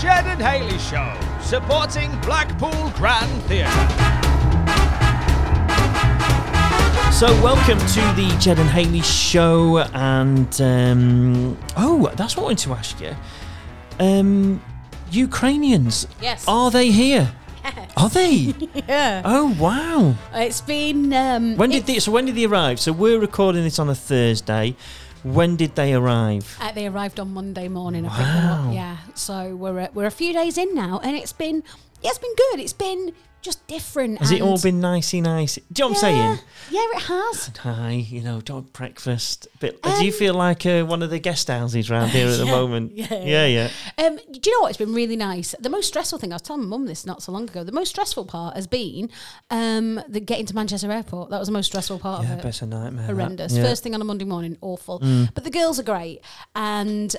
Chad and Hayley Show, supporting Blackpool Grand Theatre. So welcome to the Jed and Hayley Show, and that's what I wanted to ask you. Ukrainians, yes, are they here? Yeah. Are they? Yeah. Oh wow! It's been. When did they arrive? So we're recording this on a Thursday. When did they arrive? They arrived on Monday morning. Wow. I picked them up. Yeah. So we're a few days in now, and it's been good. It's been. Just different. Has it all been nicey? Do you know what I'm saying? Yeah, it has. Hi, don't breakfast. But do you feel like one of the guest houses round here at the moment? Yeah. Do you know what? It's been really nice. The most stressful thing, I was telling my mum this not so long ago, the most stressful part has been the getting to Manchester Airport. That was the most stressful part of it. Yeah, it's a nightmare. Horrendous. Yeah. First thing on a Monday morning, awful. Mm. But the girls are great. And...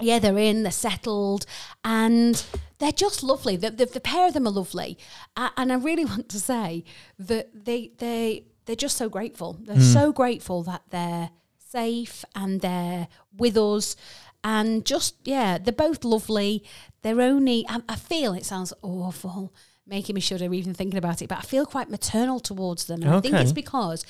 they're in, they're settled, and they're just lovely. The pair of them are lovely. And I really want to say that they're just so grateful. They're so grateful that they're safe and they're with us. And just, they're both lovely. They're only, I feel it sounds awful, making me shudder even thinking about it, but I feel quite maternal towards them. And I think it's because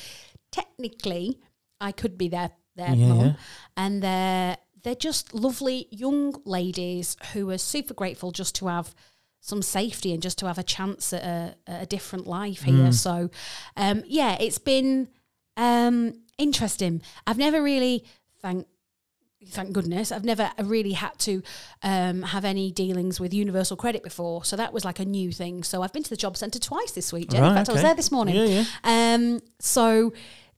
technically I could be their mum, and they're just lovely young ladies who are super grateful just to have some safety and just to have a chance at a different life here. So, it's been interesting. I've never really, thank goodness, I've never really had to have any dealings with Universal Credit before. So that was like a new thing. So I've been to the job centre twice this week, Jen. Right, in fact, I was there this morning. Yeah, yeah. So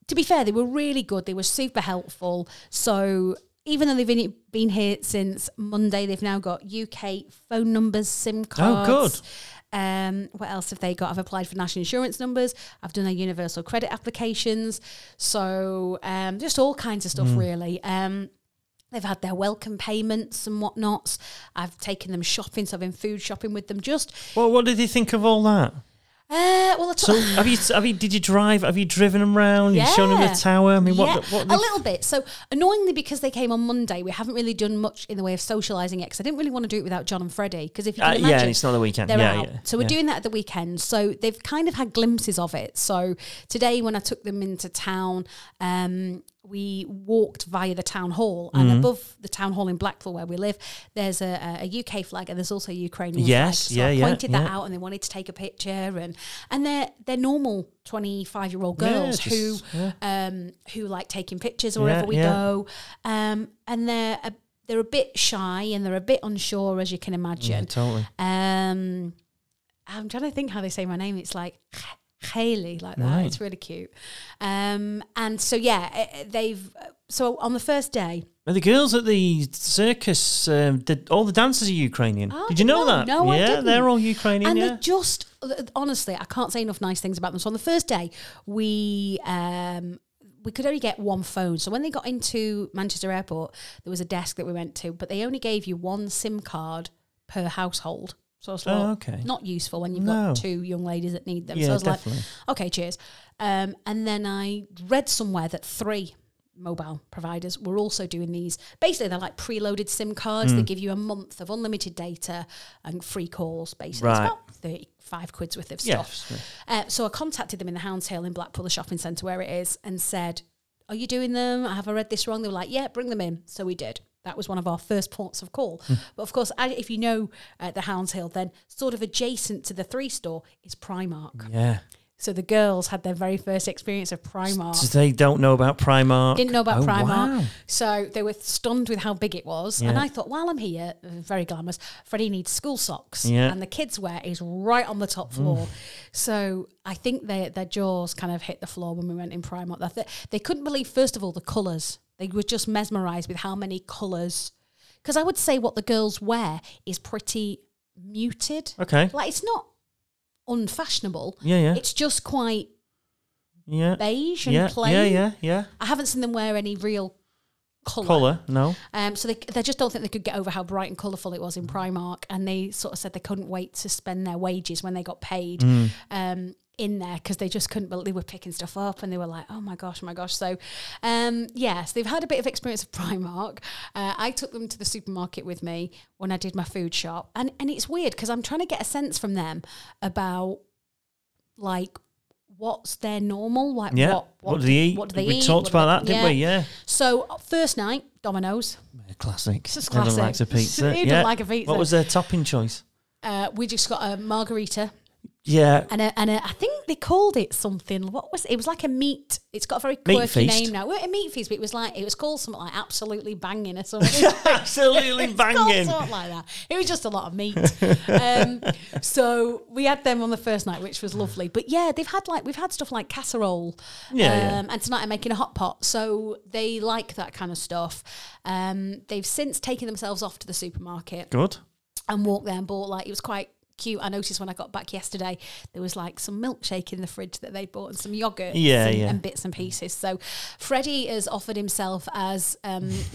to be fair, they were really good. They were super helpful. So... even though they've been here since Monday, they've now got UK phone numbers, SIM cards. Oh, good. What else have they got? I've applied for national insurance numbers. I've done their Universal Credit applications. So just all kinds of stuff, really. They've had their welcome payments and whatnot. I've taken them shopping, so I've been food shopping with them. Well, what did they think of all that? Have you driven them round? You've shown them the tower? I mean, what a little bit. So annoyingly, because they came on Monday, we haven't really done much in the way of socialising yet, because I didn't really want to do it without John and Freddie, because if you can imagine, it's not the weekend. They're out. Yeah. So we're doing that at the weekend. So they've kind of had glimpses of it. So today, when I took them into town, we walked via the town hall, and above the town hall in Blackpool where we live, there's a UK flag, and there's also a Ukrainian flag. So I pointed that out, and they wanted to take a picture, and they're normal 25-year-old girls who like taking pictures wherever we go, and they're a bit shy and they're a bit unsure, as you can imagine. Yeah, totally. I'm trying to think how they say my name. It's like Hayley, like that. Right. It's really cute. And so, so on the first day... Well, the girls at the circus, all the dancers are Ukrainian. Did you know that? No, I didn't. Yeah, they're all Ukrainian, and they're just... Honestly, I can't say enough nice things about them. So on the first day, we could only get one phone. So when they got into Manchester Airport, there was a desk that we went to, but they only gave you one SIM card per household. So I was like, not useful when you've got two young ladies that need them. Yeah, so I was like, okay, cheers. And then I read somewhere that three mobile providers were also doing these. Basically, they're like preloaded SIM cards. They give you a month of unlimited data and free calls, basically. Right. It's about 35 quid's worth of stuff. Yes. So I contacted them in the Hounds Hill in Blackpool, the shopping centre where it is, and said, are you doing them? Have I read this wrong? They were like, yeah, bring them in. So we did. That was one of our first ports of call. But of course, if you know the Hounds Hill, then sort of adjacent to the 3 store is Primark. Yeah. So the girls had their very first experience of Primark. So they don't know about Primark. Didn't know about Primark. Wow. So they were stunned with how big it was. Yeah. And I thought, while I'm here, very glamorous, Freddie needs school socks. Yeah. And the kids' wear is right on the top floor. So I think their jaws kind of hit the floor when we went in Primark. They couldn't believe, first of all, the colours. They were just mesmerised with how many colours. Because I would say what the girls wear is pretty muted. Okay. Like, it's not... unfashionable. It's just quite beige and plain. I haven't seen them wear any real colour, no. So they just don't think they could get over how bright and colourful it was in Primark, and they sort of said they couldn't wait to spend their wages when they got paid in there because they just couldn't believe they were picking stuff up and they were like, oh my gosh. So, yes, they've had a bit of experience of Primark. I took them to the supermarket with me when I did my food shop. And it's weird because I'm trying to get a sense from them about, like, what's their normal, like what do they eat? What do they eat? We talked about that, didn't we? Yeah. So first night, Domino's. Classic. It's just classic. Everyone likes a pizza. Who didn't like a pizza? What was their topping choice? We just got a margarita. Yeah. And I think they called it something. What was it? It was like a meat. It's got a very quirky name now. It weren't a meat feast, but it was called something like absolutely banging or something. Absolutely banging. Something like that. It was just a lot of meat. So we had them on the first night, which was lovely. But yeah, we've had stuff like casserole. Yeah. And tonight I'm making a hot pot. So they like that kind of stuff. They've since taken themselves off to the supermarket. Good. And walked there and bought, like, it was quite cute. I noticed when I got back yesterday, there was like some milkshake in the fridge that they bought and some yogurt and bits and pieces. So Freddie has offered himself as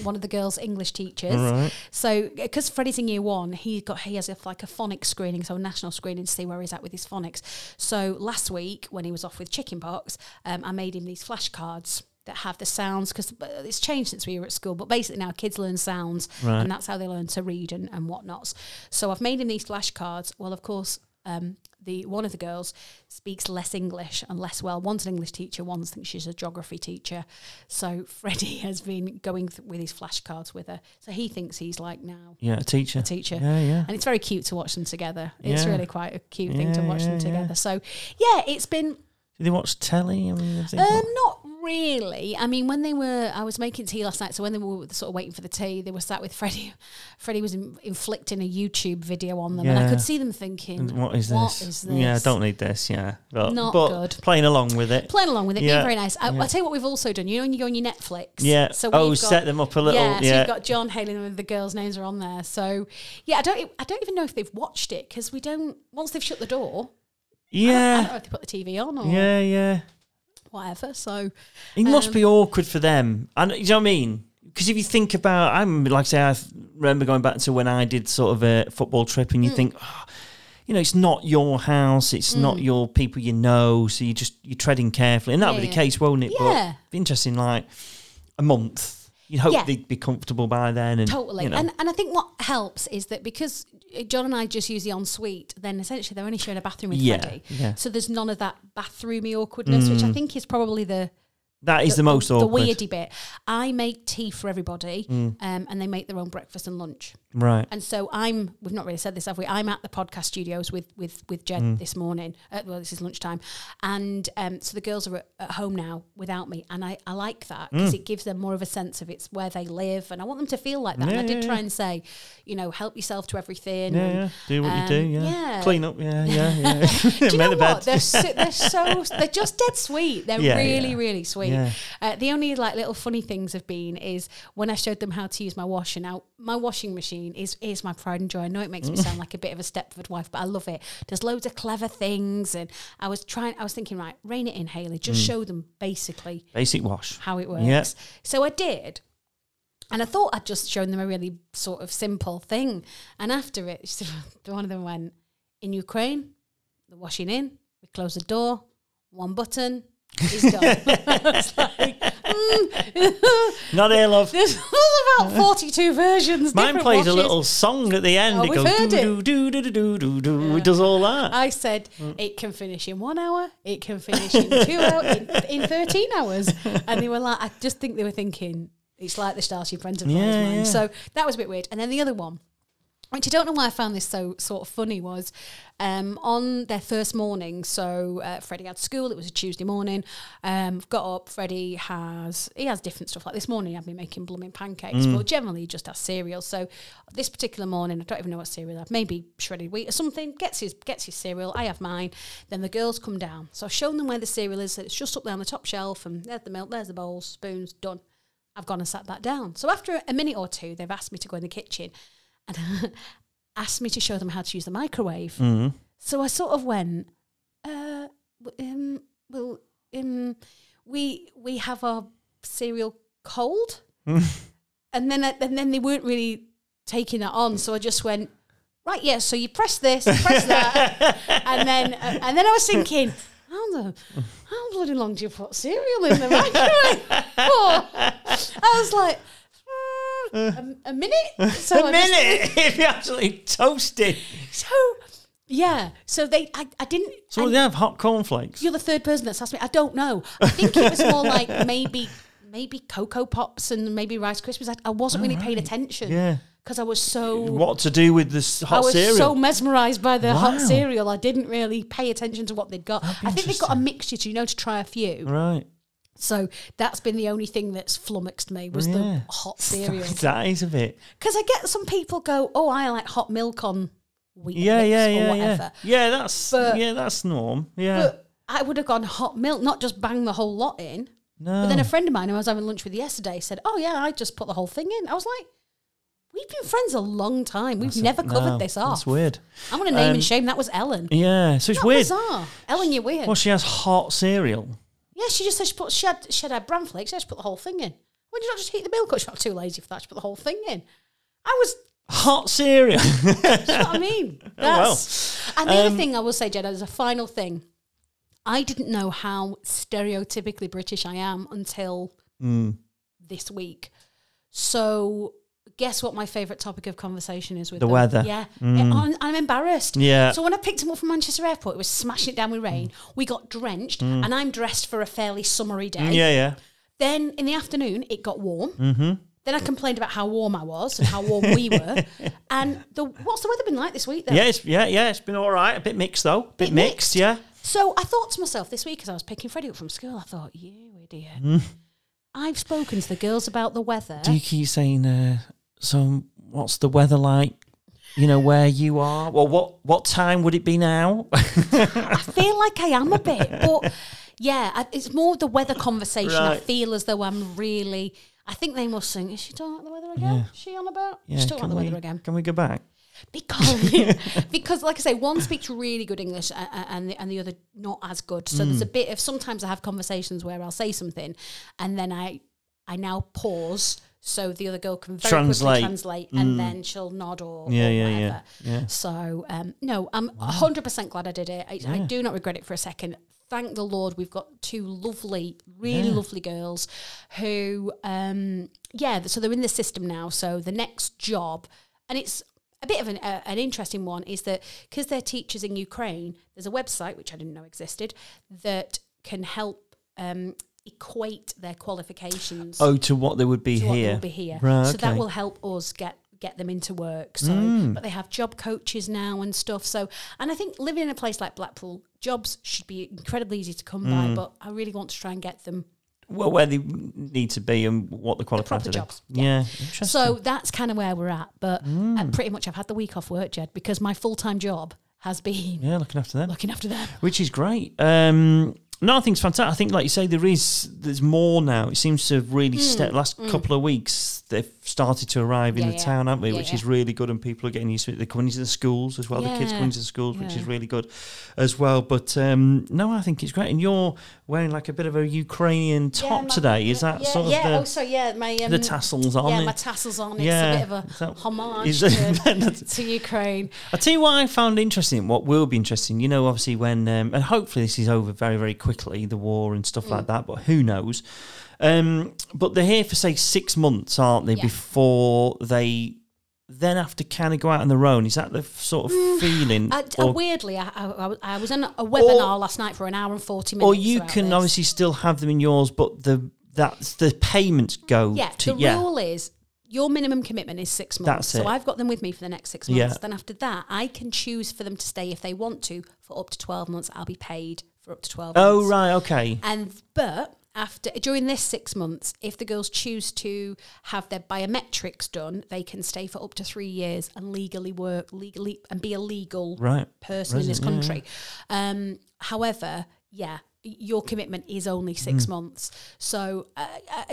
one of the girls' English teachers. Right. So because Freddie's in year one, he has a phonics screening, so a national screening to see where he's at with his phonics. So last week when he was off with chickenpox, I made him these flashcards that have the sounds, because it's changed since we were at school, but basically now kids learn sounds, right, and that's how they learn to read and whatnot. So I've made him these flashcards. Well, of course, one of the girls speaks less English and less well. One's an English teacher, one thinks she's a geography teacher. So Freddie has been going with his flashcards with her. So he thinks he's like now... Yeah, a teacher. Yeah, yeah. And it's very cute to watch them together. It's really quite a cute thing to watch them together. Yeah. So, yeah, it's been... Do they watch telly? I mean, not really. I mean, when they were... I was making tea last night, so when they were sort of waiting for the tea, they were sat with Freddie. Freddie was inflicting a YouTube video on them, and I could see them thinking, What is this? Yeah, I don't need this, yeah. But good. Playing along with it, being very nice. I'll tell you what we've also done. You know when you go on your Netflix? Yeah. So set them up a little... Yeah, so you've got John, Hayley, and the girls' names are on there. So, yeah, I don't even know if they've watched it, because we don't... Once they've shut the door... Yeah. I don't know if they put the TV on or... Yeah. Whatever, so... It must be awkward for them. And, you know what I mean? Because if you think about... I remember going back to when I did sort of a football trip and you think, it's not your house, it's not your people you know, so you're treading carefully. And that would be the case, won't it? Yeah. But it'd be interesting, like, a month... You'd hope they'd be comfortable by then. And, totally. You know. And I think what helps is that because John and I just use the ensuite, then essentially they're only sharing a bathroom with Freddie. Yeah. So there's none of that bathroomy awkwardness, which I think is probably the... That is the most awkward. The weirdy bit. I make tea for everybody, and they make their own breakfast and lunch. Right. And so we've not really said this, have we? I'm at the podcast studios with Jed this morning. This is lunchtime. And so the girls are at home now without me. And I like that because it gives them more of a sense of it's where they live. And I want them to feel like that. Yeah, and I did try and say, help yourself to everything. Yeah, and, do what you do. Yeah. Clean up. Yeah. Do you know what? Bed. They're just dead sweet. They're really sweet. Yeah. The only little funny things have been is when I showed them how to use my washer. Now, my washing machine is my pride and joy. I know it makes me sound like a bit of a Stepford wife, but I love it. There's loads of clever things, and I was thinking, right, rein it in, Hayley. Just show them basic wash, how it works. Yeah. So I did. And I thought I'd just shown them a really sort of simple thing. And after it, one of them went, in Ukraine, the washing in, we close the door, one button, he's done. I was like, not here, love. There's about 42 versions. Mine plays washes. A little song at the end. Oh, it goes do do do do do do do. Yeah. It does all that. I said it can finish in 1 hour. It can finish in 2 hours. In 13 hours. And they were like, I just think they were thinking it's like the starting friends of mine. Yeah. So that was a bit weird. And then the other one, which I don't know why I found this so sort of funny, was on their first morning, so Freddie had school, it was a Tuesday morning, got up, Freddie has different stuff, like this morning he had me making blooming pancakes, but generally he just has cereal, so this particular morning, I don't even know what cereal I have, maybe shredded wheat or something, gets his cereal, I have mine, then the girls come down, so I've shown them where the cereal is, it's just up there on the top shelf, and there's the milk, there's the bowls, spoons, done, I've gone and sat that down, so after a minute or two, they've asked me to go in the kitchen, and asked me to show them how to use the microwave. Mm-hmm. So I sort of went, we have our cereal cold, and then they weren't really taking that on. So I just went, right, so you press this, you press that, and then I was thinking, how bloody long do you put cereal in the microwave for? I was like, a minute? So a minute? It'd be absolutely toasted. So, yeah. So I didn't... So they have hot cornflakes? You're the third person that's asked me. I don't know. I think it was more like maybe Cocoa Pops and maybe Rice Krispies. I wasn't really paying attention. Yeah. Because I was so... What to do with this hot cereal? I was so mesmerised by the hot cereal, I didn't really pay attention to what they'd got. I think they've got a mixture, to try a few. Right. So that's been the only thing that's flummoxed me was the hot cereal. That is a bit... Because I get some people go, oh, I like hot milk on wheat or whatever. Yeah, that's norm. Yeah. But I would have gone hot milk, not just bang the whole lot in. No. But then a friend of mine who I was having lunch with yesterday said, oh, yeah, I just put the whole thing in. I was like... We've been friends a long time. We've never covered this off. That's weird. I'm going to name and shame. That was Ellen. Yeah, so it's weird. Bizarre. Ellen, you're weird. Well, she has hot cereal. Yeah, she just said she had her bran flakes. She just put the whole thing in. Why did you not just heat the milk up? She's not too lazy for that. She put the whole thing in. I was... Hot cereal. That's what I mean. That's, oh, well. And the other thing I will say, Jed, as a final thing, I didn't know how stereotypically British I am until this week. So... Guess what my favourite topic of conversation is with the weather. Yeah. I'm embarrassed. Yeah. So when I picked him up from Manchester Airport, it was smashing it down with rain. We got drenched and I'm dressed for a fairly summery day. Yeah, yeah. Then in the afternoon, it got warm. Mm-hmm. Then I complained about how warm I was and how warm we were. And what's the weather been like this week then? Yeah, it's been all right. A bit mixed though. A bit mixed, yeah. So I thought to myself this week as I was picking Freddie up from school, I thought, you idiot. I've spoken to the girls about the weather. Do you keep saying... So what's the weather like, where you are? Well, what time would it be now? I feel like I am a bit, but yeah, it's more the weather conversation. Right. I feel as though I'm really, I think they must think, is she talking about the weather again? Yeah. Is she on about? Yeah, she's talking about the weather again. Can we go back? Because like I say, one speaks really good English and the other not as good. So there's a bit of, sometimes I have conversations where I'll say something and then I now pause so the other girl can very quickly translate and then she'll nod or whatever. Yeah. So, no, I'm 100% glad I did it. I do not regret it for a second. Thank the Lord we've got two lovely, really lovely girls who, so they're in the system now. So the next job, and it's a bit of an interesting one, is that because they're teachers in Ukraine, there's a website, which I didn't know existed, that can help equate their qualifications to what they would be here. Right, so that will help us get them into work. So but they have job coaches now and stuff. So, and I think living in a place like Blackpool, jobs should be incredibly easy to come by, but I really want to try and get them where they need to be and what the qualifications are. Jobs. Yeah. Interesting. So that's kind of where we're at, but pretty much I've had the week off work, Jed, because my full-time job has been looking after them, which is great. No, I think it's fantastic. I think, like you say, there's more now. It seems to have really stepped. Last couple of weeks, they've started to arrive in the town, haven't they? Yeah, which is really good, and people are getting used to it. They're coming into the schools as well. Yeah. The kids coming into the schools, which is really good as well. But no, I think it's great. And you're wearing like a bit of a Ukrainian top today. Is that sort of the... my... the tassels on. Yeah, my tassels on. It's a bit of a homage to Ukraine. I'll tell you what I found interesting, what will be interesting, obviously when... and hopefully this is over very, very quickly. The war and stuff like that, but who knows? But they're here for, say, 6 months, aren't they, before they then have to kind of go out on their own. Is that the sort of feeling? Weirdly, I was in a webinar last night for an hour and 40 minutes. Or you can obviously still have them in yours, but the payments go to... Yeah, the rule is... Your minimum commitment is 6 months. That's it. So I've got them with me for the next 6 months. Yeah. Then after that, I can choose for them to stay if they want to for up to 12 months. I'll be paid for up to 12 months. Oh, right, okay. But during this 6 months, if the girls choose to have their biometrics done, they can stay for up to 3 years and legally work and be a legal person in this country. Yeah. However, your commitment is only 6 months. So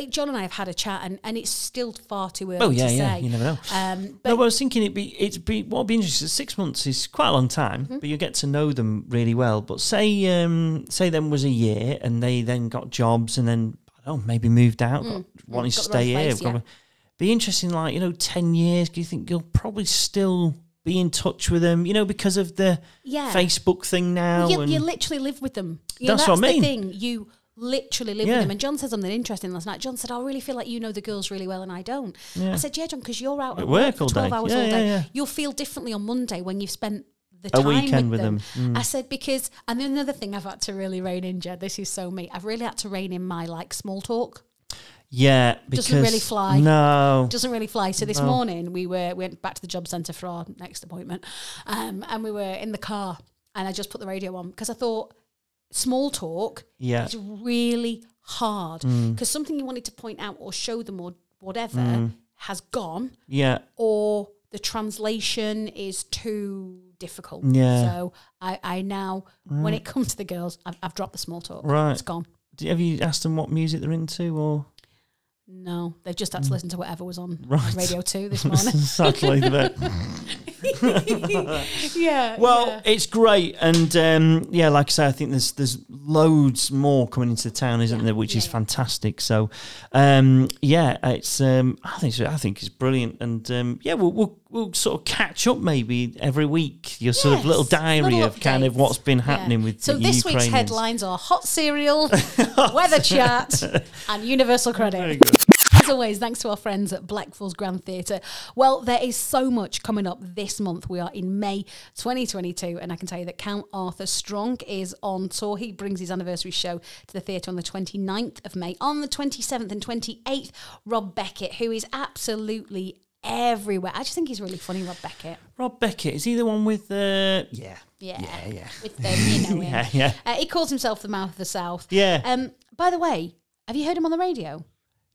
John and I have had a chat and it's still far too early to say. You never know. But I was thinking what would be interesting is 6 months is quite a long time, but you get to know them really well. But say them was a year and they then got jobs and then, I don't know, maybe moved out, wanting to stay here. It'd be interesting, 10 years, do you think you'll probably still... be in touch with them, you know, because of the Facebook thing now. You literally live with them. You that's know, that's what I mean. The thing. You literally live with them. And John said something interesting last night. John said, I really feel like you know the girls really well and I don't. Yeah. I said, yeah, John, because you're out at work for 12 hours all day. Yeah. You'll feel differently on Monday when you've spent the time with them. I said, because, and then another thing I've had to really rein in, Jed, this is so me. I've really had to rein in my like small talk. Yeah, because doesn't really fly. No, doesn't really fly. So this morning we went back to the job centre for our next appointment, and we were in the car, and I just put the radio on because I thought small talk is really hard because something you wanted to point out or show them or whatever has gone. Yeah, or the translation is too difficult. Yeah, so I now when it comes to the girls, I've dropped the small talk. Right, it's gone. Have you asked them what music they're into or? No, they've just had to listen to whatever was on Radio Two this morning. Sadly, it's great, and like I say, I think there's loads more coming into the town, isn't there? Which is fantastic. So, it's I think it's brilliant, and we'll sort of catch up maybe every week. Your sort of little diary of kind of what's been happening with the Ukrainians. So this week's headlines are hot cereal, weather chat, and Universal Credit. Very good. As always, thanks to our friends at Blackpool's Grand Theatre. Well, there is so much coming up this month. We are in May 2022, and I can tell you that Count Arthur Strong is on tour. He brings his anniversary show to the theatre on the 29th of May. On the 27th and 28th, Rob Beckett, who is absolutely everywhere. I just think he's really funny, Rob Beckett. Rob Beckett, is he the one with the... Yeah. With the, you know him. He calls himself the Mouth of the South. Yeah. By the way, have you heard him on the radio?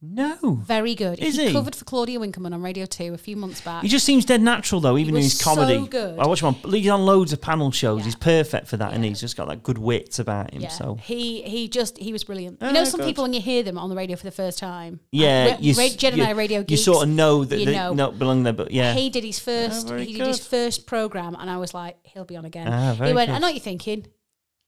No. Very good. Is he? He covered for Claudia Winkelmann on Radio 2 a few months back. He just seems dead natural, though, even in his comedy. So good. I watch him on, he's on loads of panel shows. Yeah. He's perfect for that, and he's just got that good wit about him. Yeah. So He was brilliant. Oh, you know, some people, when you hear them on the radio for the first time, Jed and I are radio geeks. You sort of know that they don't belong there, but he did his first, did his first programme, and I was like, he'll be on again. He went, I know what you're thinking.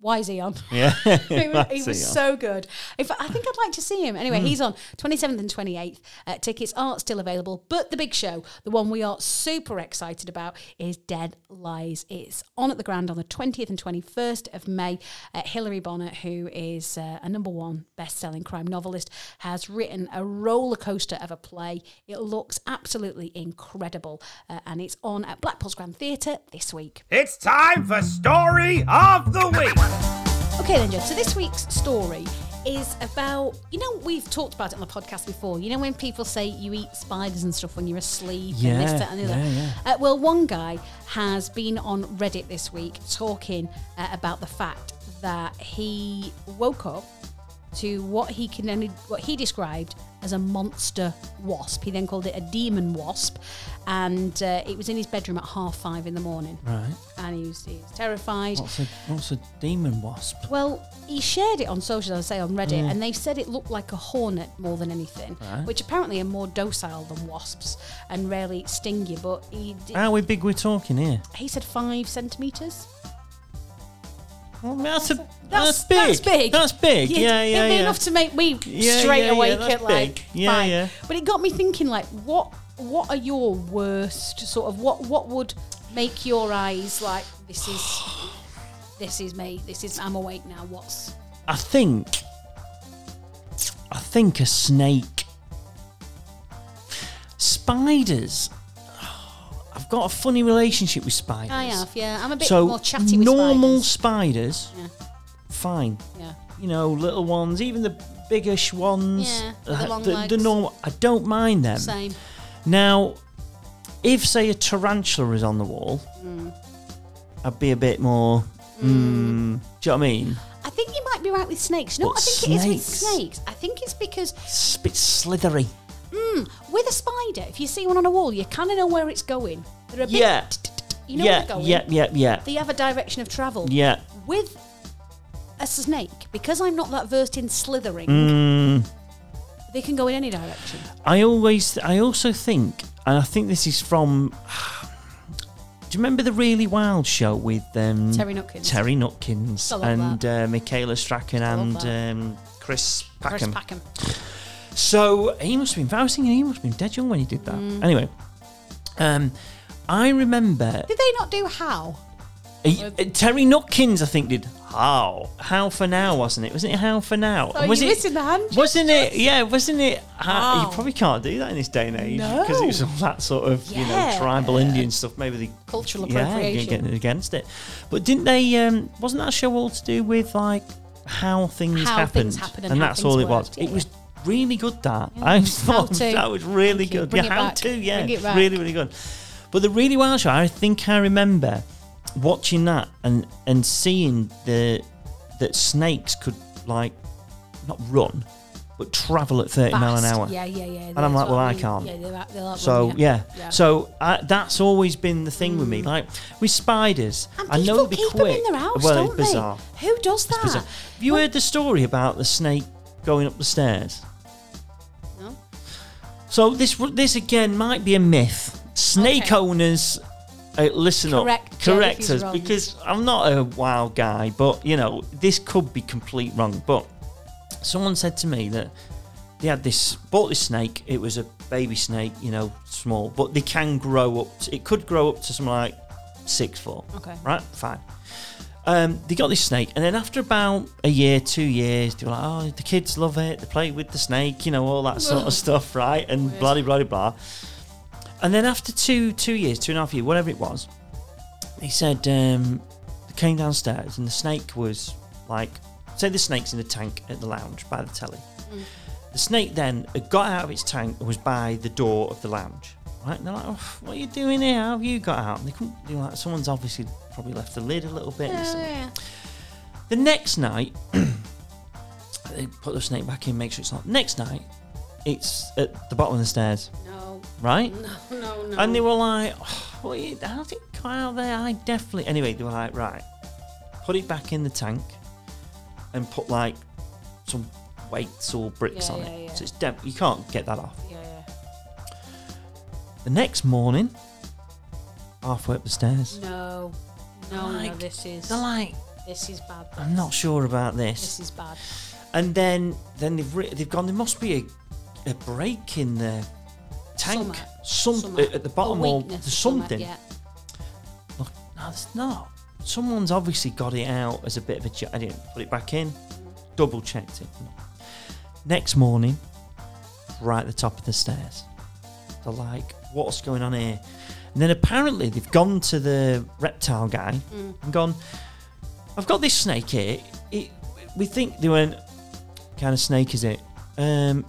Why is he on? Yeah. he was so good. In fact, I think I'd like to see him. Anyway, he's on 27th and 28th. Tickets aren't still available, but the big show, the one we are super excited about, is Dead Lies. It's on at the Grand on the 20th and 21st of May. Hilary Bonner, who is a #1 best-selling crime novelist, has written a roller coaster of a play. It looks absolutely incredible, and it's on at Blackpool's Grand Theatre this week. It's time for Story of the Week. Okay then, Jed, so this week's story is about, you know, we've talked about it on the podcast before, you know when people say you eat spiders and stuff when you're asleep and this, that and the other. Well, one guy has been on Reddit this week talking about the fact that he woke up to what he described as a monster wasp. He then called it a demon wasp, and it was in his bedroom at 5:30 in the morning. Right. And he was terrified. What's a demon wasp? Well, he shared it on social, as I say, on Reddit, and they said it looked like a hornet more than anything, which apparently are more docile than wasps and rarely sting you. But how big we're talking here? He said 5 centimetres. That's big. That's big. It'd be enough to make me straight awake at like big. Fine. Yeah. But it got me thinking, like, what are your worst sort of what would make your eyes like this is me, I'm awake now, I think a snake. Spiders. I've got a funny relationship with spiders. I have, yeah. I'm a bit more chatty with normal spiders. Normal spiders, fine. Yeah. You know, little ones, even the biggish ones. Yeah, the long legs. The normal, I don't mind them. Same. Now, if, say, a tarantula is on the wall, I'd be a bit more, do you know what I mean? I think you might be right with snakes. No, I think it is with snakes. I think it's because... It's a bit slithery. With a spider, if you see one on a wall, you kind of know where it's going. They're a bit... You know where they're going. Yeah. They have a direction of travel. Yeah. With a snake, because I'm not that versed in slithering, they can go in any direction. I also think, and I think this is from... Do you remember the Really Wild show with... Terry Nutkins and Michaela Strachan and Chris Packham. So he must have been dead young when he did that. Anyway, I remember... Did they not do How? Terry Nutkins, I think, did How. How for Now, wasn't it? Wasn't it How for Now? Oh, was you missing the hand gestures? Wasn't it? Yeah, wasn't it? How? You probably can't do that in this day and age. No. Because it was all that sort of, you know, tribal Indian stuff. Maybe the... Cultural appropriation. Yeah, against it. But didn't they... wasn't that show all to do with, like, how things happened? Things happen and that's all it was. Yeah. It was... Really good, that. Yeah. I thought that was really good. Yeah, How To, yeah. Really, really good. But the Really Wild Show, I think I remember watching that and seeing that snakes could, like, not run, but travel at 30 mile an hour. Yeah. And I'm like, well, I can't. Yeah, they're like so, running, yeah. So that's always been the thing with me. Like, with spiders, and I know they'd be quick. Them in their house, well, don't bizarre. They? Who does that? Have you heard the story about the snake going up the stairs? So this again might be a myth. Snake owners, listen up, correct us, because I'm not a wild guy, but you know this could be complete wrong. But someone said to me that they had bought this snake. It was a baby snake, you know, small, but they can grow up. It could grow up to something like 6 foot. Okay, right, fine. They got this snake, and then after about a year, 2 years, they were like, oh, the kids love it, they play with the snake, you know, all that sort of stuff, right? And weird. Blah, blah, blah. And then after two and a half years, whatever it was, they said, they came downstairs, and the snake was like, say the snake's in the tank at the lounge by the telly. Mm. The snake then got out of its tank and was by the door of the lounge, right? And they're like, oh, what are you doing here? How have you got out? And they couldn't do that. Someone's obviously... probably left the lid a little bit. Yeah. The next night, they put the snake back in, make sure it's not. Next night, it's at the bottom of the stairs. No. Right? No. And they were like, oh, how did it come out there? I definitely... Anyway, they were like, right, put it back in the tank and put, like, some weights or bricks on it. Yeah. So it's you can't get that off. Yeah. The next morning, halfway up the stairs. No, this is... They're like... This is bad. This. I'm not sure about this. This is bad. And then they've gone, there must be a break in the tank. Some at the bottom or something. Yeah. Look, no, it's not. Someone's obviously got it out as a bit of a... I didn't put it back in. Double-checked it. Next morning, right at the top of the stairs. They're like, what's going on here? And then apparently they've gone to the reptile guy and gone, I've got this snake here. We think they went, what kind of snake is it? An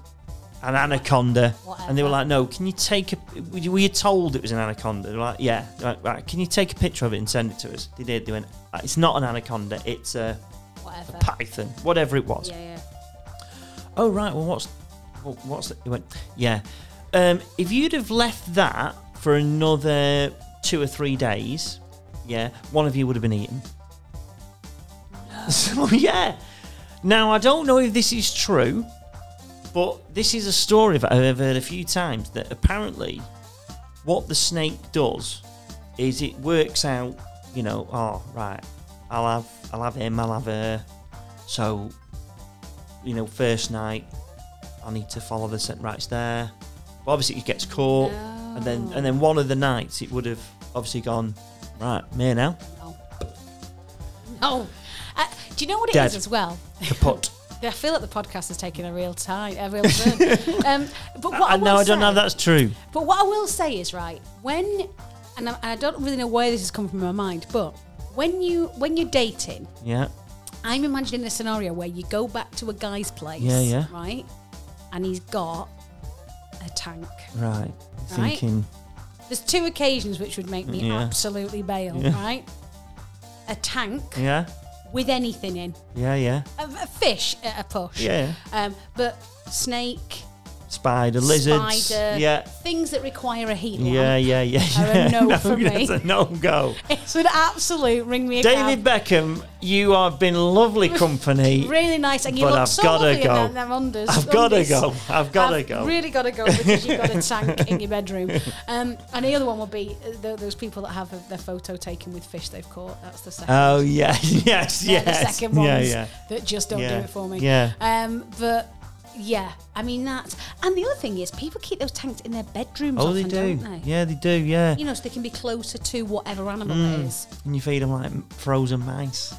anaconda. Whatever. And they were like, no, can you take a... Were you told it was an anaconda? They were like, yeah. Right. Can you take a picture of it and send it to us? They did. They went, it's not an anaconda. It's a python. Whatever it was. Yeah. Oh, right. Well, what's it? They went, yeah. If you'd have left that... for another 2 or 3 days, one of you would have been eaten. No. So, now I don't know if this is true, but this is a story that I've heard a few times, that apparently what the snake does is it works out, you know, oh right, I'll have him, I'll have her, so, you know, first night I need to follow the scent rights there, but obviously he gets caught. No. And then one of the nights it would have obviously gone, right, me now. No. Do you know what it is as well? Kaput. I feel like the podcast is taking a real turn. But what I will say, I don't know if that's true. But what I will say is, right, when, and I don't really know where this has come from in my mind, but when you're dating, I'm imagining a scenario where you go back to a guy's place, right, and he's got a tank. Right. Thinking. There's two occasions which would make me absolutely bail, right? A tank with anything in. Yeah. A fish at a push. Yeah. But snake, spider, lizards. Things that require a heat lamp. Yeah. Are a no for me. It's a no-go. It's an absolute ring me a David cab. Beckham, you have been lovely company. Really nice. And you look I've so lovely go. In them unders. I've got to go. Really got to go because you've got a tank in your bedroom. And the other one will be those people that have their photo taken with fish they've caught. That's the second. Oh, yeah. Yes. The second ones that just don't do it for me. Yeah. But... Yeah, I mean that. And the other thing is, people keep those tanks in their bedrooms. Oh, often, they do. Don't they? Yeah, they do. Yeah. You know, so they can be closer to whatever animal it is. And you feed them like frozen mice.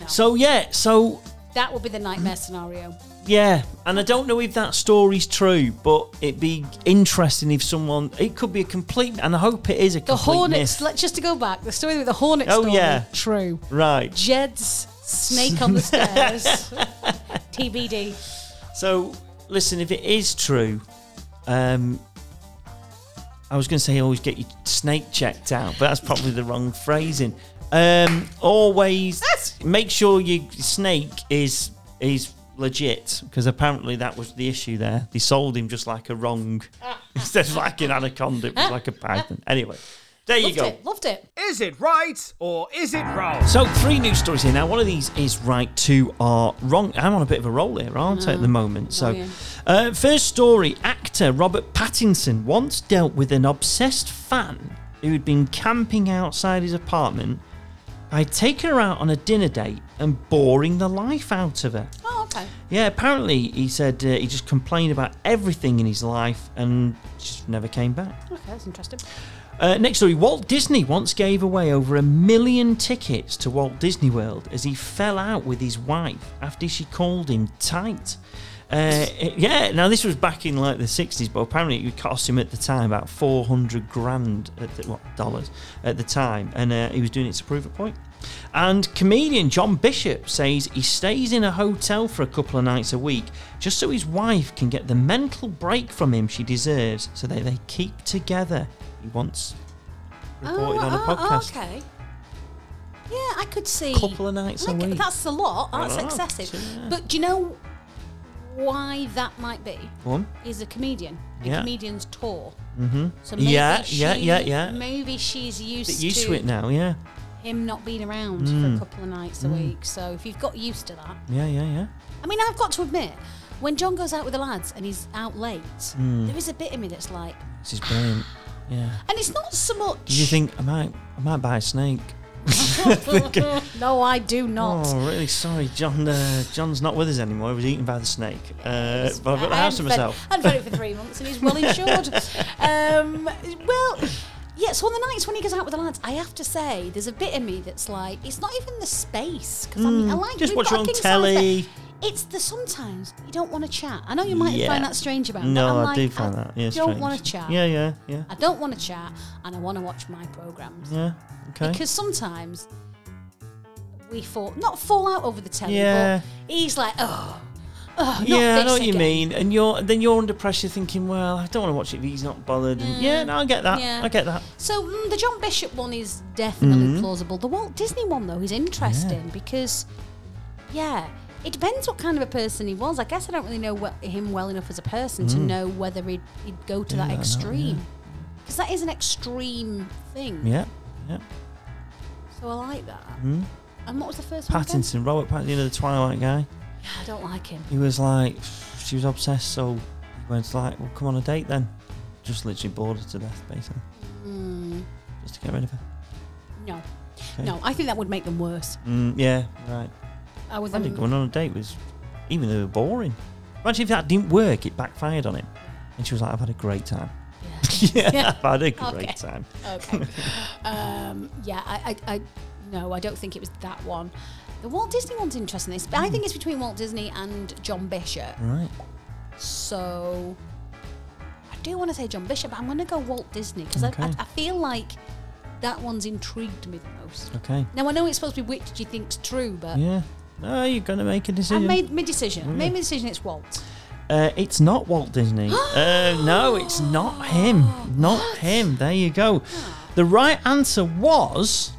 No. So yeah, so that would be the nightmare scenario. Yeah, and I don't know if that story's true, but it'd be interesting if someone... It could be a complete... And I hope it is a complete myth. Just to go back, the story with the hornets. Oh, yeah. True. Right. Jed's snake on the stairs. TBD. So, listen, if it is true... I was going to say always get your snake checked out, but that's probably the wrong phrasing. Always make sure your snake is legit, because apparently that was the issue there. They sold him just like a wrong instead of like an anaconda, it was like a python. Anyway, there you go. Loved it. Is it right or is it wrong? So 3 news stories here now. One of these is right, 2 are wrong. I'm on a bit of a roll here, aren't I, at the moment? So first story, actor Robert Pattinson once dealt with an obsessed fan who had been camping outside his apartment by taking her out on a dinner date and boring the life out of her. Oh, okay. Yeah, apparently he said he just complained about everything in his life and just never came back. Okay, that's interesting. Next story, Walt Disney once gave away over 1 million tickets to Walt Disney World as he fell out with his wife after she called him tight. Now this was back in like the 60s, but apparently it cost him at the time about $400,000 dollars at the time, and he was doing it to prove a point. And comedian John Bishop says he stays in a hotel for a couple of nights a week just so his wife can get the mental break from him she deserves so that they keep together. He once reported on a podcast. Okay. Yeah, I could see. Couple of nights a week. That's a lot. That's excessive. Yeah. But do you know why that might be? One is a comedian. A comedian's tour. Mm-hmm. So maybe maybe she's used to it now. Yeah. Him not being around for a couple of nights a week. So if you've got used to that. Yeah. I mean, I've got to admit, when John goes out with the lads and he's out late, there is a bit in me that's like, this is brilliant. Yeah. And it's not so much. You think I might buy a snake. No, I do not. Oh, really sorry, John. John's not with us anymore. He was eaten by the snake. But I've got the house to myself. I've had it for 3 months and he's well insured. So on the nights when he goes out with the lads, I have to say, there's a bit in me that's like, it's not even the space, because I like just watch on telly. It's the sometimes you don't want to chat. I know you might find that strange about it. No, I do find that. Yeah, strange. I don't want to chat. Yeah. I don't want to chat, and I want to watch my programmes. Yeah, okay. Because sometimes we fall out over the telly. Yeah. But he's like, I know what you mean. And then you're under pressure thinking, well, I don't want to watch it if he's not bothered. And I get that. Yeah. I get that. So the John Bishop one is definitely plausible. The Walt Disney one, though, is interesting because, it depends what kind of a person he was. I guess I don't really know him well enough as a person to know whether he'd go to that extreme. Because that is an extreme thing. Yeah. So I like that. Mm. And what was the first one? Robert Pattinson, the Twilight guy. Yeah, I don't like him. He was like, she was obsessed, so he went like, well, come on a date then. Just literally bored her to death, basically. Mm. Just to get rid of her. No. Okay. No, I think that would make them worse. Yeah, right. Imagine going on a date was, even though they were boring. Imagine if that didn't work, it backfired on him. And she was like, I've had a great time. I've had a great time. Okay. I don't think it was that one. The Walt Disney one's interesting. But I think it's between Walt Disney and John Bishop. Right. So, I do want to say John Bishop, but I'm going to go Walt Disney, because I feel like that one's intrigued me the most. Okay. Now, I know it's supposed to be which do you think's true, but... Yeah. No, you're going to make a decision. I made my decision. Mm. I made my decision, it's Walt. It's not Walt Disney. No, it's not him. Not him. There you go. The right answer was...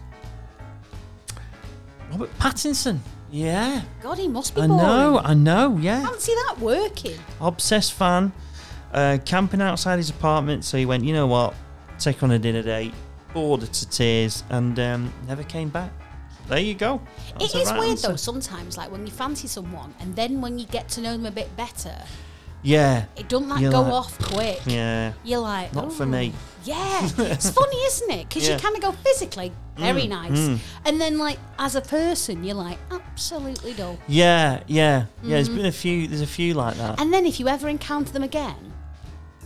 Robert Pattinson. Yeah. God, he must be boring. I know, yeah. I can't see that working. Obsessed fan. Camping outside his apartment, so he went, you know what? Take on a dinner date. Bored to tears, and never came back. There you go. That's it is right weird, though, sometimes, like when you fancy someone and then when you get to know them a bit better, Yeah. It doesn't like go off quick. Yeah. You're like, not for me. Yeah. It's funny, isn't it? Because you kind of go physically, very nice. Mm. And then like as a person, you're like, absolutely dull. Yeah, yeah. Mm. Yeah, there's a few like that. And then if you ever encounter them again,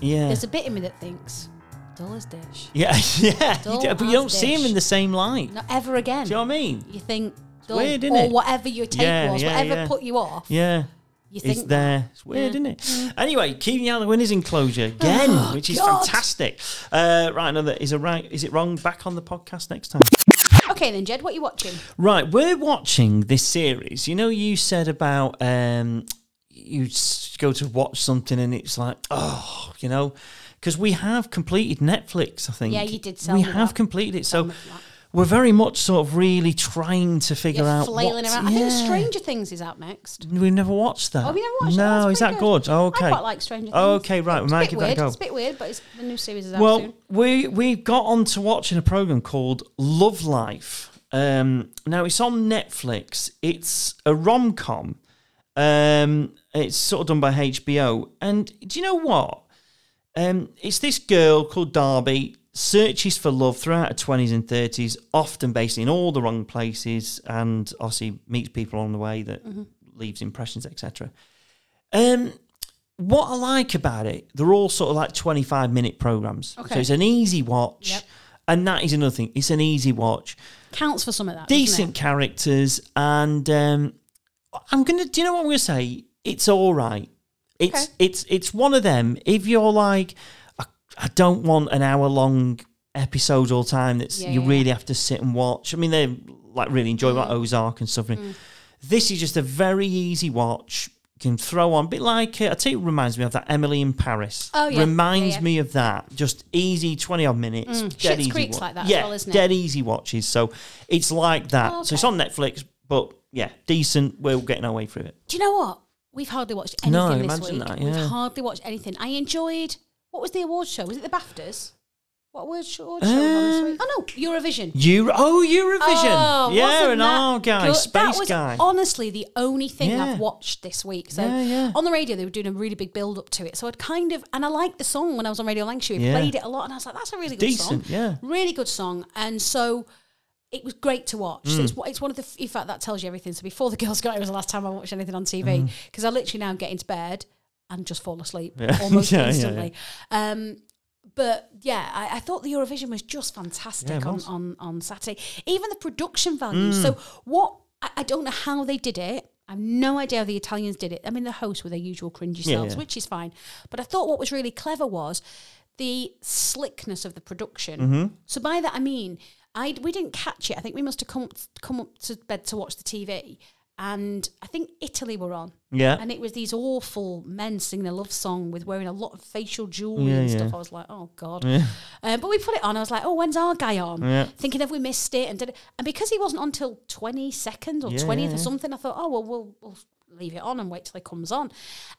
there's a bit in me that thinks, dull as dish. Yeah, yeah. But you don't see him in the same light. Not ever again. Do you know what I mean? You think dull, weird, isn't it? Or whatever your take was, whatever put you off. Yeah. You think it's there. It's weird, isn't it? Mm. Anyway, keeping out the winner's enclosure again, which is fantastic. Right, another is a right. Is it wrong? Back on the podcast next time. Okay then, Jed, what are you watching? Right, we're watching this series. You know, you said about you go to watch something and it's like, oh, you know, because we have completed Netflix. I think. Yeah, you did. We have completed it, so. We're very much sort of really trying to figure out. Flailing around. I think Stranger Things is out next. We've never watched that. Oh, we never watched that. No, is that good? Oh, okay. I quite like Stranger Things. Okay, right. We might give that a go. It's a bit weird, but the new series is out soon. Well, we got on to watching a program called Love Life. Now it's on Netflix. It's a rom-com. It's sort of done by HBO. And do you know what? It's this girl called Darby. Searches for love throughout her 20s and 30s, often based in all the wrong places, and obviously meets people on the way that leaves impressions, etc. What I like about it, they're all sort of like 25-minute programmes. Okay. So it's an easy watch, and that is another thing. It's an easy watch. Counts for some of that. Decent characters, and do you know what I'm going to say? It's all right. It's one of them. If you're like, I don't want an hour-long episode all the time that really have to sit and watch. I mean, they're like really enjoyable, like Ozark and stuff. Mm. This is just a very easy watch. You can throw on a bit like I tell you, it reminds me of that Emily in Paris. Oh yeah, reminds me of that. Just easy, 20-odd minutes. Mm. Schitt's Creek's like that as well, isn't it? Dead easy watches. So it's like that. Oh, okay. So it's on Netflix, but decent. We're getting our way through it. Do you know what? We've hardly watched anything this week. That, We've hardly watched anything. I enjoyed. What was the award show? Was it the BAFTAs? What award show was on this week? Oh, no, Eurovision. Eurovision. Oh, yeah, an R guy, space guy. That was honestly the only thing I've watched this week. So on the radio, they were doing a really big build-up to it. So I'd kind of... And I liked the song when I was on Radio Lancashire. We played it a lot, and I was like, that's a really good song. Decent, yeah. Really good song. And so... It was great to watch. Mm. So it's one of the... In fact, that tells you everything. So before the girls got here, it was the last time I watched anything on TV. Because I literally now get into bed... and just fall asleep almost instantly. Yeah. But I thought the Eurovision was just fantastic on Saturday. Even the production value. So I don't know how they did it. I have no idea how the Italians did it. I mean, the hosts were their usual cringy selves, which is fine. But I thought what was really clever was the slickness of the production. Mm-hmm. So by that I mean, we didn't catch it. I think we must have come up to bed to watch the TV. And I think Italy were on. Yeah. And it was these awful men singing a love song with wearing a lot of facial jewellery and stuff. I was like, oh, God. Yeah. But we put it on. I was like, oh, when's our guy on? Yeah. Thinking, have we missed it? And because he wasn't on till 20 seconds or 20th or something, I thought, oh, well, we'll leave it on and wait till he comes on.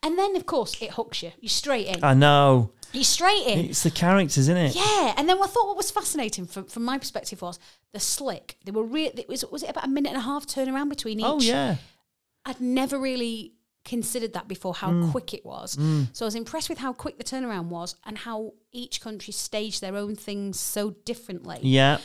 And then, of course, it hooks you. You're straight in. I know. You're straight in. It's the characters, isn't it? Yeah. And then I thought what was fascinating from my perspective was the slick. They were was it about a minute and a half turnaround between each? Oh, yeah. I'd never really considered that before, how quick it was. Mm. So I was impressed with how quick the turnaround was and how each country staged their own things so differently. Yeah.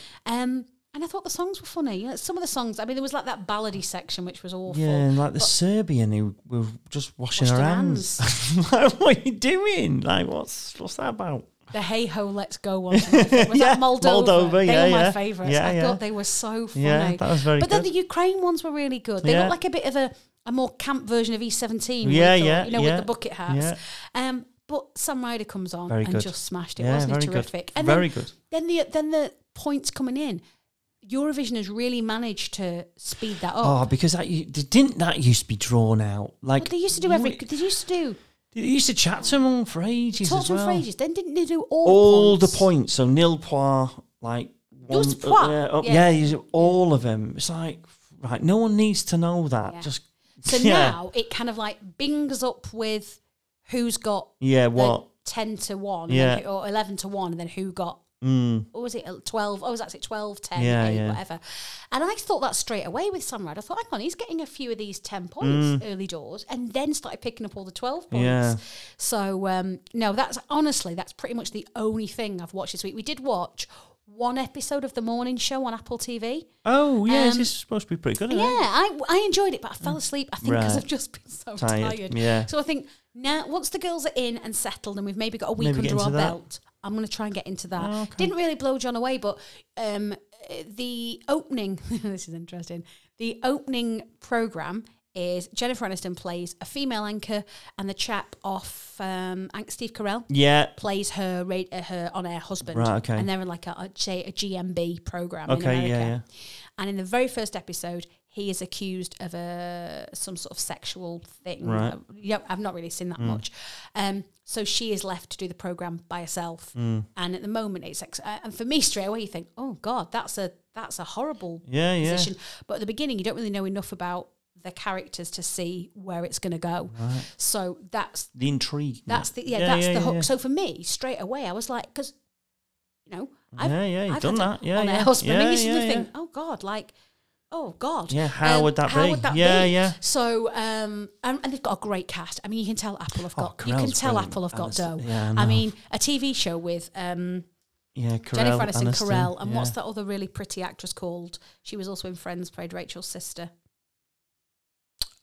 And I thought the songs were funny. You know, some of the songs, I mean, there was like that ballady section, which was awful. Yeah, and like the Serbian who were just washing her hands. Like, what are you doing? Like, what's that about? The Hey Ho Let's Go one. Was that Moldova? Moldova, they were my favourites. Yeah, I thought they were so funny. Yeah, that was very good. But then the Ukraine ones were really good. They looked like a bit of a more camp version of E17. Yeah, with the bucket hats. Yeah. But Sam Ryder comes on and just smashed it. Wasn't it terrific? Good. And very good. Then the points coming in. Eurovision has really managed to speed that up. Oh, because that used to be drawn out. Like, they used to do They used to chat to them all for ages. Talk to them for ages. Then didn't they do all points? All the points. So nil point, like one. All of them. It's like right. No one needs to know that. Yeah. Just now it kind of like bings up with who's got 10 to 1 or 11 to 1, and then who got Or was it 12? Oh, was actually 12, 10, yeah, 8, yeah. whatever. And I thought that straight away with Sam Ryder. I thought, hang on, he's getting a few of these 10 points early doors, and then started picking up all the 12 points. Yeah. So, no, that's honestly, that's pretty much the only thing I've watched this week. We did watch one episode of The Morning Show on Apple TV. Oh, yeah, it's supposed to be pretty good, isn't it? Yeah, I enjoyed it, but I fell asleep, I think, because I've just been so tired. Yeah. So I think now, once the girls are in and settled and we've maybe got a week under our belt, I'm going to try and get into that. Oh, okay. Didn't really blow John away, but the opening, this is interesting, the opening programme is Jennifer Aniston plays a female anchor, and the chap off Steve Carell plays her on-air husband. Right, okay. And they're in like a GMB programme in America. Yeah. And in the very first episode, he is accused of some sort of sexual thing. Right. I've not really seen that much. So she is left to do the programme by herself. And at the moment, it's... and for me, straight away, you think, oh, God, that's a horrible position. But at the beginning, you don't really know enough about the characters to see where it's going to go. Right. So that's the intrigue. That's the hook. Yeah. So for me, straight away, I was like, because, you know, I've done that. Yeah, on air husband, and you sort of think, oh God. Yeah, how would that be? Yeah. So, and they've got a great cast. I mean, you can tell Apple have got dough. Yeah, I mean, a TV show with Jennifer Aniston. Carell, and what's that other really pretty actress called? She was also in Friends, played Rachel's sister.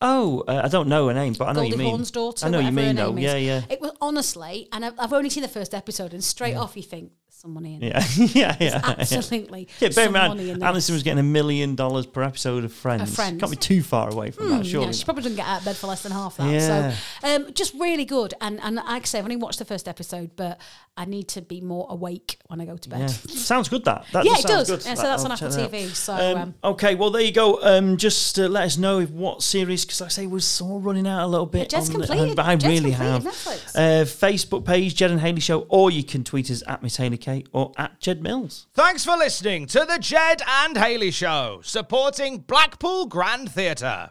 Oh, I don't know her name, but I know what you mean. Goldie Hawn's daughter. I know you mean, though. Yeah. It was honestly, and I've only seen the first episode, and straight off you think, some money in there. Yeah. Absolutely. Yeah, bear in mind, Alison was getting $1 million per episode of Friends. Can't be too far away from that, surely. No, she probably didn't get out of bed for less than half that. Yeah. So, just really good. And like I say, I've only watched the first episode, but I need to be more awake when I go to bed. Yeah. Sounds good, that. That does. Yeah, so that's on Apple TV. So okay, well, there you go. Just let us know what series, because like I say, we're sort of running out a little bit. Jed's completed. Netflix. Facebook page, Jed and Hayley Show, or you can tweet us at Miss Hayley K. or at Jed Mills. Thanks for listening to the Jed and Hayley Show, supporting Blackpool Grand Theatre.